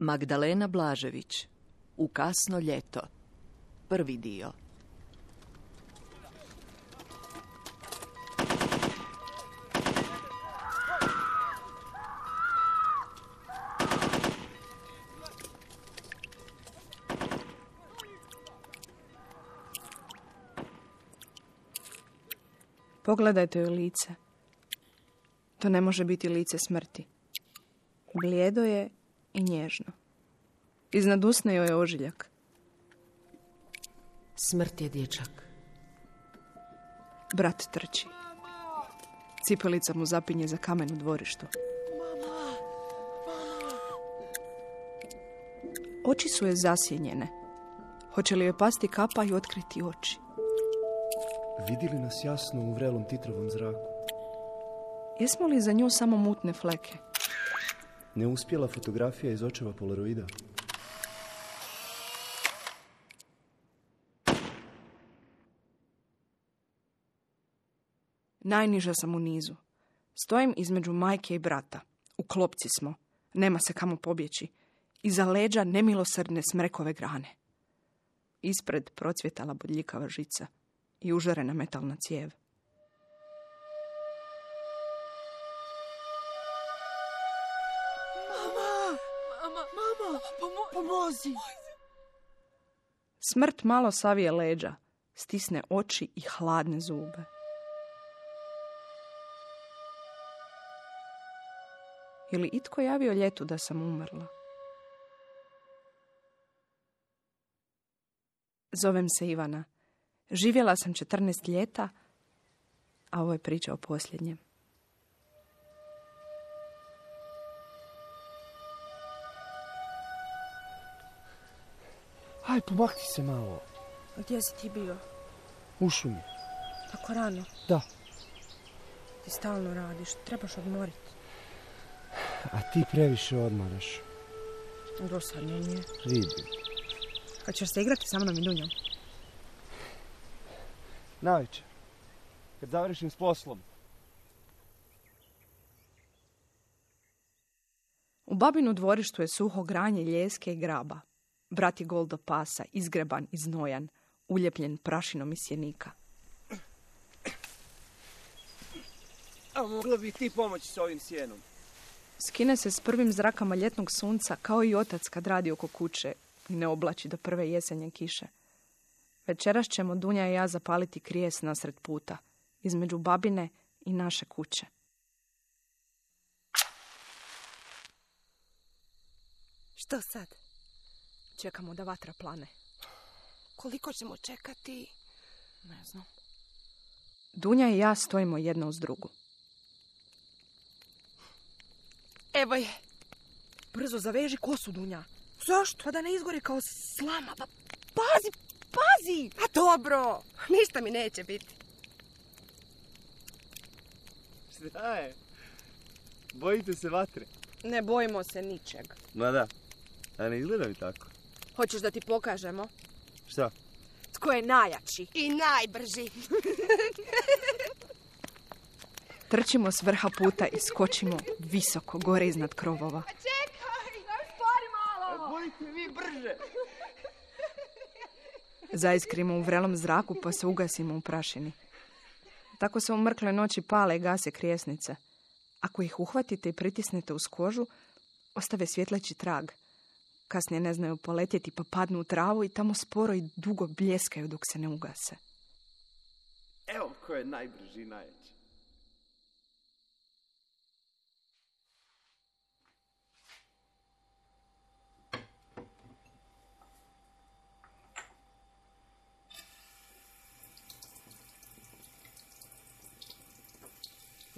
Magdalena Blažević, U kasno ljeto, prvi dio. Pogledajte joj lice. To ne može biti lice smrti. Blijedo je i nježno. Iznad usne joj je ožiljak. Smrt je dječak. Brat trči. Cipelica mu zapinje za kamen u dvorištu. Mama! Mama! Oči su je zasjenjene. Hoće li joj pasti kapa i otkriti oči? Vidi li nas jasno u vrelom titrovom zraku? Jesmo li za nju samo mutne fleke? Neuspjela fotografija iz očeva polaroida. Najniža sam u nizu. Stojim između majke i brata. U klopci smo. Nema se kamo pobjeći. Iza leđa nemilosrdne smrekove grane. Ispred procvjetala bodljikava žica i užarena metalna cijev. Mama! Mama! Mama! Pomozi! Smrt malo savije leđa, stisne oči i hladne zube. Je li itko javio ljetu da sam umrla? Zovem se Ivana. Živjela sam 14 ljeta, a ovo je priča o posljednjem. Aj, pomakni se malo. A gdje si ti bio? U šumi. Tako rano? Da. Ti stalno radiš, trebaš odmoriti. A ti previše odmaraš. Dosadno nije. Vidim. A ćeš se igrati sa mnom i Dunjom? Navečer, kad završim s poslom. U babinu dvorištu je suho granje ljeske i graba. Brat je gol do pasa, izgreban i znojan, uljepljen prašinom iz sjenika. A mogla bi ti pomoći s ovim sjenom? Skine se s prvim zrakama ljetnog sunca, kao i otac kad radi oko kuće i ne oblači do prve jesenje kiše. Večeras ćemo Dunja i ja zapaliti krijes nasred puta, između babine i naše kuće. Što sad? Čekamo da vatra plane. Koliko ćemo čekati? Ne znam. Dunja i ja stojimo jedna uz drugu. Evo je. Brzo zaveži kosu, Dunja. Zašto? Pa da ne izgori kao slama. Pa pazi! Pazi! A dobro, ništa mi neće biti. Šta je? Bojite se vatre? Ne bojimo se ničeg. Ma da, a ne izgleda mi tako. Hoćeš da ti pokažemo? Šta? Tko je najjači i najbrži. Trčimo s vrha puta i skočimo visoko, gore iznad krovova. Čekaj, daj spori malo! Bojite vi brže! Zaiskrimo u vrelom zraku pa se ugasimo u prašini. Tako se u mrkloj noći pale i gase krijesnice. Ako ih uhvatite i pritisnete uz kožu, ostave svjetleći trag. Kasnije ne znaju poletjeti pa padnu u travu i tamo sporo i dugo bljeskaju dok se ne ugase. Evo ko je najbrži i najjači.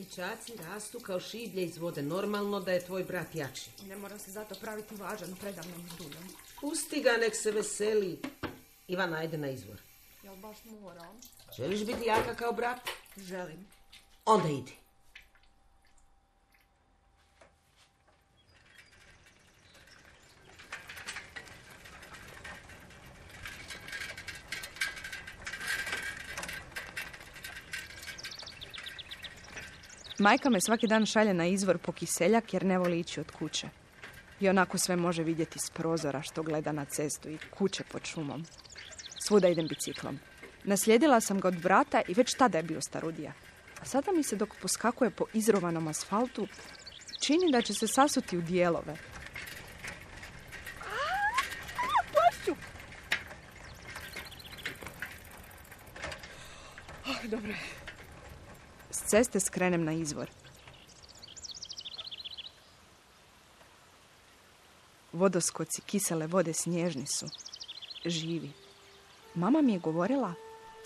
Dječaci rastu kao šiblje iz vode. Normalno da je tvoj brat jači. Ne mora se zato praviti važan predavnom Dunjom. Pusti ga, nek se veseli. Ivan, ajde na izvor. Jel baš moram? Želiš biti jaka kao brat? Želim. Onda idi. Majka me svaki dan šalje na izvor po kiseljak jer ne voli ići od kuće. I onako sve može vidjeti s prozora što gleda na cestu i kuće pod šumom. Svuda idem biciklom. Naslijedila sam ga od brata i već tada je bio starudija. A sada mi se dok poskakuje po izrovanom asfaltu, čini da će se sasuti u dijelove. Dobro. S ceste skrenem na izvor. Vodoskoci kisele vode snježni su. Živi. Mama mi je govorila...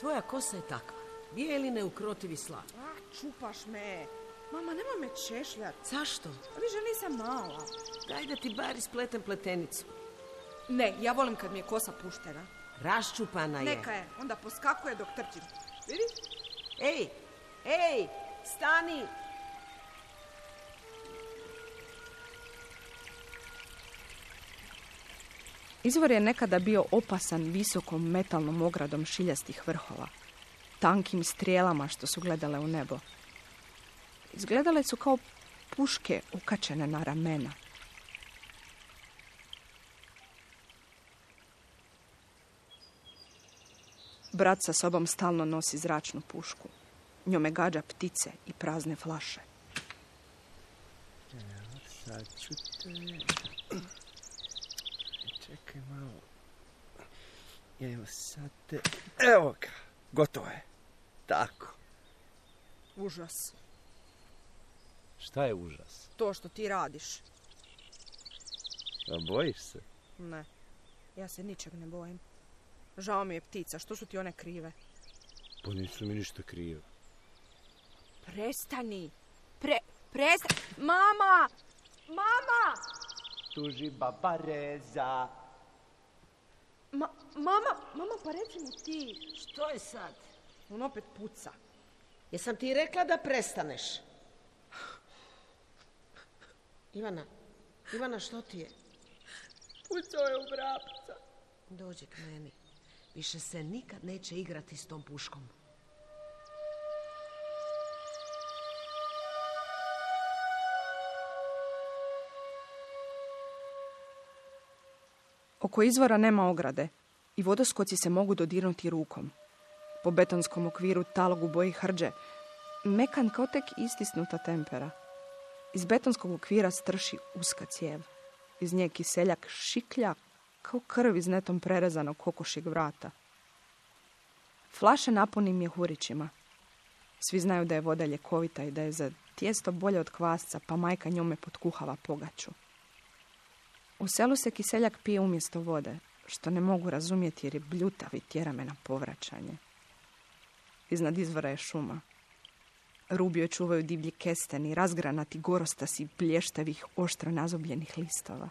Tvoja kosa je takva. Bijeli neukrotivi slavi. A, čupaš me. Mama, nema me češljati. Zašto? Više nisam mala. Daj da ti bar ispletem pletenicu. Ne, ja volim kad mi je kosa puštena. Raščupana je. Neka je. Onda poskakuje dok trčim. Vidi? Ej, stani! Izvor je nekada bio opasan visokom metalnom ogradom šiljastih vrhova, tankim strijelama što su gledale u nebo. Izgledale su kao puške ukačene na ramena. Brat sa sobom stalno nosi zračnu pušku. Njome gađa ptice i prazne flaše. Sad ću te... Čekaj malo. Evo sad te... Evo ga! Gotovo je. Tako. Užas. Šta je užas? To što ti radiš. A bojiš se? Ne. Ja se ničeg ne bojim. Žao mi je ptica, što su ti one krive? Pa nisu mi ništa krive. Prestani! Prestani! Mama! Mama! Tuži baba reza. Mama, pa reci mi ti. Što je sad? On opet puca. Jesam ti rekla da prestaneš? Ivana, što ti je? Pucao je u vrapca. Dođi k meni. Više se nikad neće igrati s tom puškom. Oko izvora nema ograde i vodoskoci se mogu dodirnuti rukom. Po betonskom okviru talog u boji hrđe, mekan kao tek istisnuta tempera. Iz betonskog okvira strši uska cijev. Iz nje kiseljak šiklja kao krv iz netom prerezanog kokošjeg vrata. Flaše napunim mjehurićima. Svi znaju da je voda ljekovita i da je za tijesto bolje od kvasca, pa majka njome potkuhava pogaču. U selu se kiseljak pije umjesto vode, što ne mogu razumjeti jer je bljutav i tjera me na povraćanje. Iznad izvora je šuma. Rubio čuvaju divlji kesteni, razgranati gorostasi plještevih, oštro nazobljenih listova.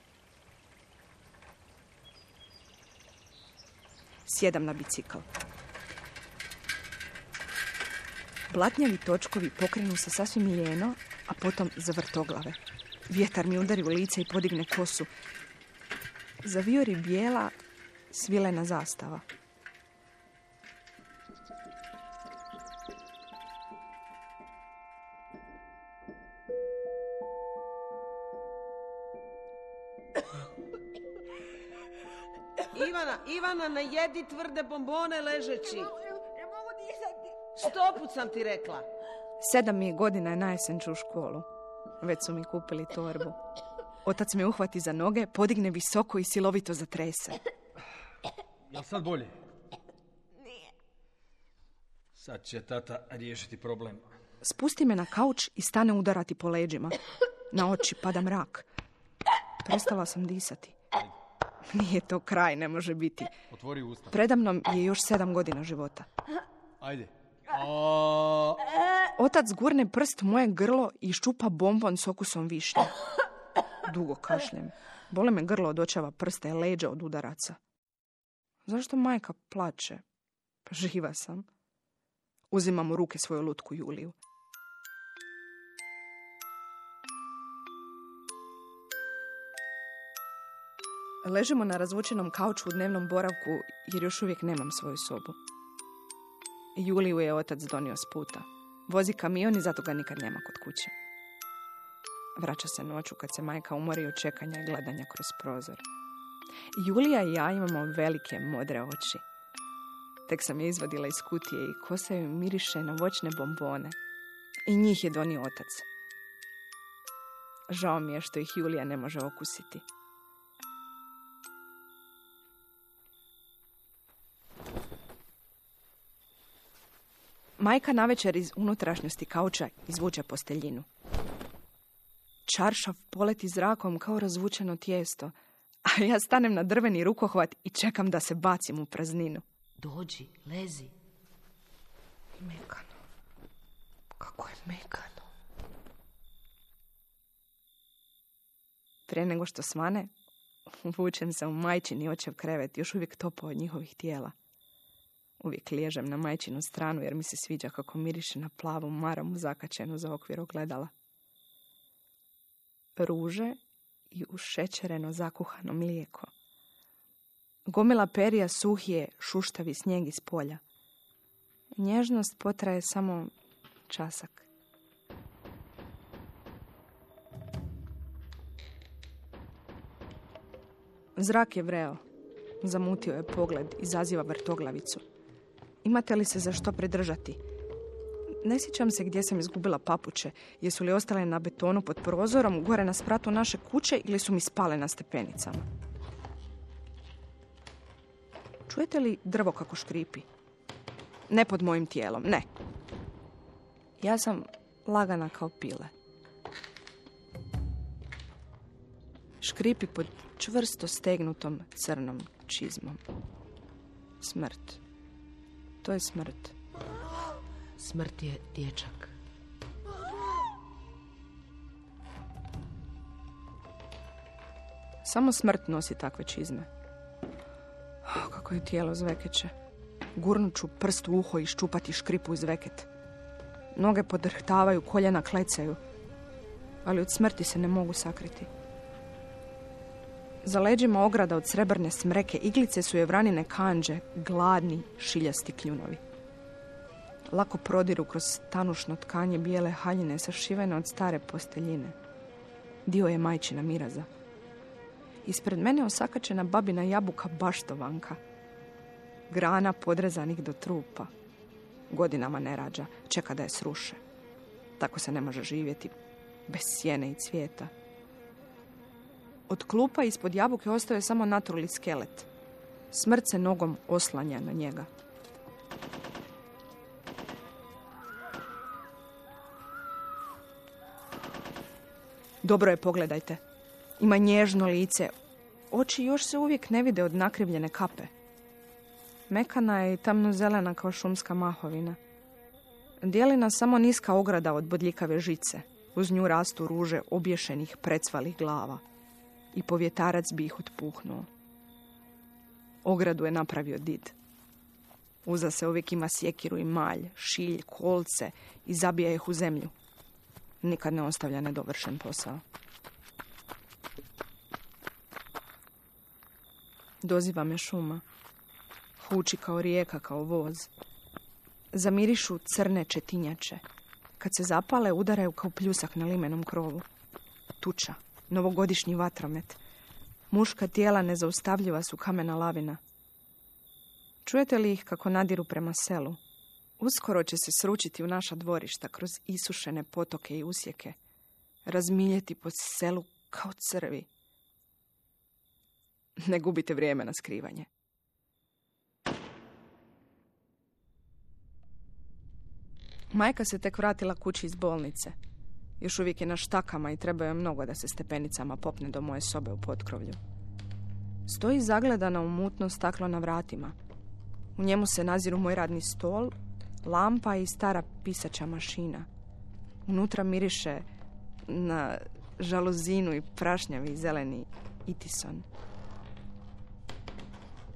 Sjedam na bicikl. Blatnjavi točkovi pokrenu se sasvim lijeno, a potom zavrtoglave. Vjetar mi udari u lice i podigne kosu. Zavijori bijela, svilena zastava. Ivana, ne jedi tvrde bombone ležeći. Ne mogu dizati. 100 put sam ti rekla. 7 mi je godina je na jesen ću u školu. Već su mi kupili torbu. Otac me uhvati za noge, podigne visoko i silovito zatrese. Jel sad bolje? Nije. Sad će tata riješiti problem. Spusti me na kauč i stane udarati po leđima. Na oči pada mrak. Prestala sam disati. Nije to kraj, ne može biti. Otvori usta. Predamnom je još 7 godina života. Ajde. Otac gurne prst u moje grlo i iščupa bombon s okusom višnje. Dugo kašljem. Bole me grlo od očeva prsta i leđa od udaraca. Zašto majka plače? Pa živa sam. Uzimam u ruke svoju lutku Juliju. Ležimo na razvučenom kauču u dnevnom boravku jer još uvijek nemam svoju sobu. Juliju je otac donio s puta. Vozi kamion i zato ga nikad nema kod kuće. Vraća se noću kad se majka umori od čekanja i gledanja kroz prozor. Julija i ja imamo velike modre oči. Tek sam je izvadila iz kutije i kosa joj miriše na voćne bombone. I njih je donio otac. Žao mi je što ih Julija ne može okusiti. Majka navečer iz unutrašnjosti kauča izvuče posteljinu. Čaršav poleti zrakom kao razvučeno tijesto, a ja stanem na drveni rukohvat i čekam da se bacim u prazninu. Dođi, lezi. Mekano. Kako je mekano. Prije nego što svane, vučem se u majčin i očev krevet, još uvijek topo od njihovih tijela. Uvijek liježem na majčinu stranu jer mi se sviđa kako miriše na plavu maramu zakačenu za okvir ogledala. Ruže i ušećereno zakuhano mlijeko. Gomila perija suhije, šuštavi snijeg iz polja. Nježnost potraje samo časak. Zrak je vreo. Zamutio je pogled, izaziva vrtoglavicu. Imate li se za što pridržati? Ne sjećam se gdje sam izgubila papuče. Jesu li ostale na betonu pod prozorom, gore na spratu naše kuće ili su mi spale na stepenicama? Čujete li drvo kako škripi? Ne pod mojim tijelom, ne. Ja sam lagana kao pile. Škripi pod čvrsto stegnutom crnom čizmom. Smrt. To je smrt. Smrt je dječak. Samo smrt nosi takve čizme. Kako je tijelo zvekeće. Gurnuću prst u uho i ščupati škripu iz veket. Noge podrhtavaju, koljena klecaju. Ali od smrti se ne mogu sakriti. Za leđima ograda od srebrne smreke iglice su je vranine kanđe, gladni, šiljasti kljunovi. Lako prodiru kroz tanušno tkanje bijele haljine sašivene od stare posteljine. Dio je majčina miraza. Ispred mene osakačena babina jabuka baštovanka. Grana podrezanih do trupa. Godinama ne rađa, čeka da je sruše. Tako se ne može živjeti, bez sjene i cvijeta. Od klupa ispod jabuke ostao je samo natruli skelet. Smrt se nogom oslanja na njega. Dobro je pogledajte. Ima nježno lice. Oči još se uvijek ne vide od nakrivljene kape. Mekana je i tamnozelena kao šumska mahovina. Dijeli nas samo niska ograda od bodljikave žice. Uz nju rastu ruže obješenih precvalih glava. I povjetarac bi ih otpuhnuo. Ogradu je napravio did. Uza se uvijek ima sjekiru i malj, šilj, kolce i zabija ih u zemlju. Nikad ne ostavlja nedovršen posao. Doziva me šuma. Huči kao rijeka, kao voz. Zamirišu crne četinjače. Kad se zapale, udaraju kao pljusak na limenom krovu. Tuča. Novogodišnji vatromet. Muška tijela nezaustavljiva su kamena lavina. Čujete li ih kako nadiru prema selu? Uskoro će se sručiti u naša dvorišta kroz isušene potoke i usjeke. Razmiljeti po selu kao crvi. Ne gubite vrijeme na skrivanje. Majka se tek vratila kući iz bolnice. Još uvijek je na štakama i treba joj mnogo da se stepenicama popne do moje sobe u potkrovlju. Stoji zagledana u mutno staklo na vratima. U njemu se naziru moj radni stol, lampa i stara pisaća mašina. Unutra miriše na žaluzinu i prašnjavi zeleni itison.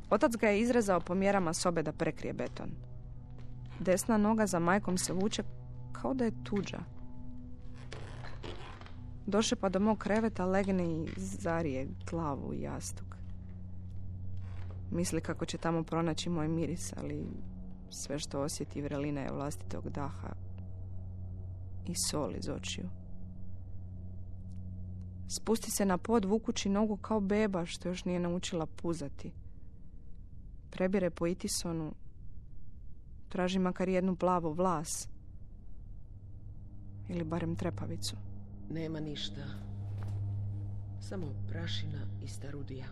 Otac ga je izrezao po mjerama sobe da prekrije beton. Desna noga za majkom se vuče kao da je tuđa. Doše pa do mog kreveta, legne i zarije glavu i jastuk. Misli kako će tamo pronaći moj miris, ali sve što osjeti vrelina je vlastitog daha i sol iz očiju. Spusti se na pod vukući nogu kao beba što još nije naučila puzati. Prebire po itisonu. Traži makar jednu plavu vlas. Ili barem trepavicu. Nema ništa. Samo prašina i starudija.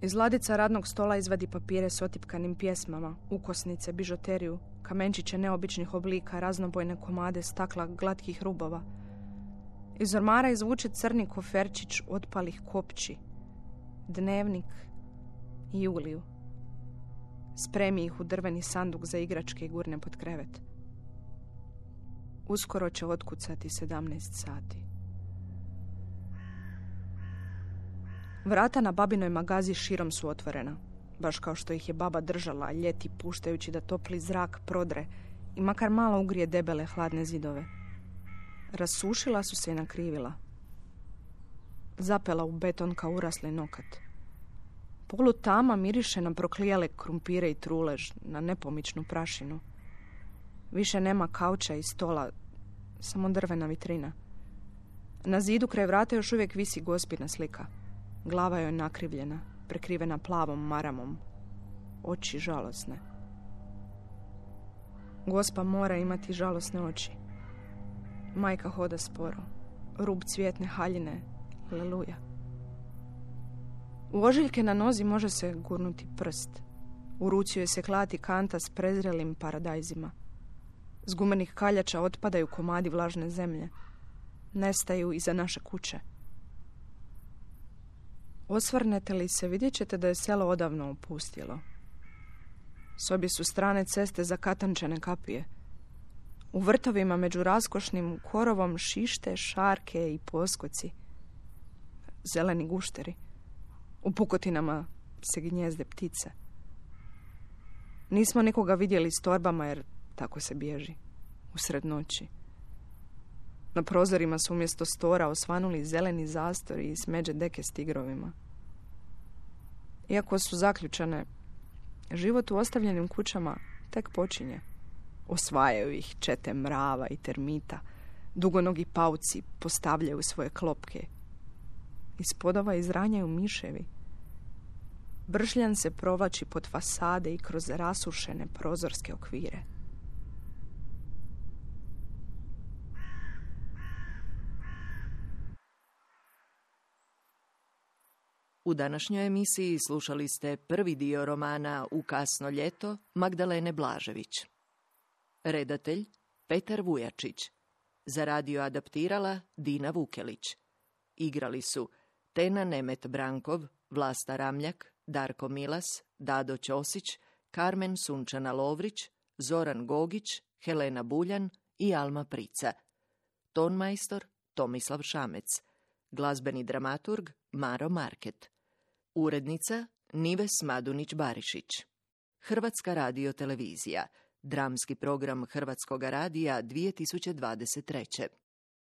Iz ladica radnog stola izvadi papire s otipkanim pjesmama, ukosnice, bižoteriju, kamenčiće neobičnih oblika, raznobojne komade, stakla, glatkih rubova. Iz ormara izvuče crni koferčić otpalih kopči, dnevnik i Juliju. Spremi ih u drveni sanduk za igračke i gurne pod krevet. Uskoro će otkucati 17 sati. Vrata na babinoj magazi širom su otvorena, baš kao što ih je baba držala ljeti puštajući da topli zrak prodre i makar malo ugrije debele hladne zidove. Rasušila su se i nakrivila. Zapela u beton kao urasli nokat. Polutama miriše na proklijale krumpire i trulež, na nepomičnu prašinu. Više nema kauča i stola, samo drvena vitrina. Na zidu kraj vrata još uvijek visi gospina slika. Glava joj nakrivljena, prekrivena plavom maramom. Oči žalosne. Gospa mora imati žalosne oči. Majka hoda sporo. Rub cvjetne haljine. Leluja. U ožiljke na nozi može se gurnuti prst. U ruci joj se klati kanta s prezrelim paradajzima. Z gumenih kaljača otpadaju komadi vlažne zemlje. Nestaju iza naše kuće. Osvrnete li se, vidjet ćete da je selo odavno opustjelo. S obje su strane ceste zakatančene kapije. U vrtovima među raskošnim korovom šište, šarke i poskoci. Zeleni gušteri. U pukotinama se gnjezde ptice. Nismo nikoga vidjeli s torbama jer tako se bježi. Usred noći. Na prozorima su umjesto stora osvanuli zeleni zastori i smeđe deke s tigrovima. Iako su zaključane, život u ostavljenim kućama tek počinje. Osvajaju ih čete mrava i termita. Dugonogi pauci postavljaju svoje klopke. Ispodova izranjaju miševi. Bršljan se provlači pod fasade i kroz rasušene prozorske okvire. U današnjoj emisiji slušali ste prvi dio romana U kasno ljeto Magdalene Blažević. Redatelj Petar Vujačić. Za radio adaptirala Dina Vukelić. Igrali su Tena Nemet Brankov, Vlasta Ramljak, Darko Milas, Dado Ćosić, Karmen Sunčana Lovrić, Zoran Gogić, Helena Buljan i Alma Prica. Tonmajstor Tomislav Šamec. Glazbeni dramaturg Maro Market. Urednica Nives Madunić-Barišić. Hrvatska radiotelevizija. Dramski program Hrvatskog radija 2023.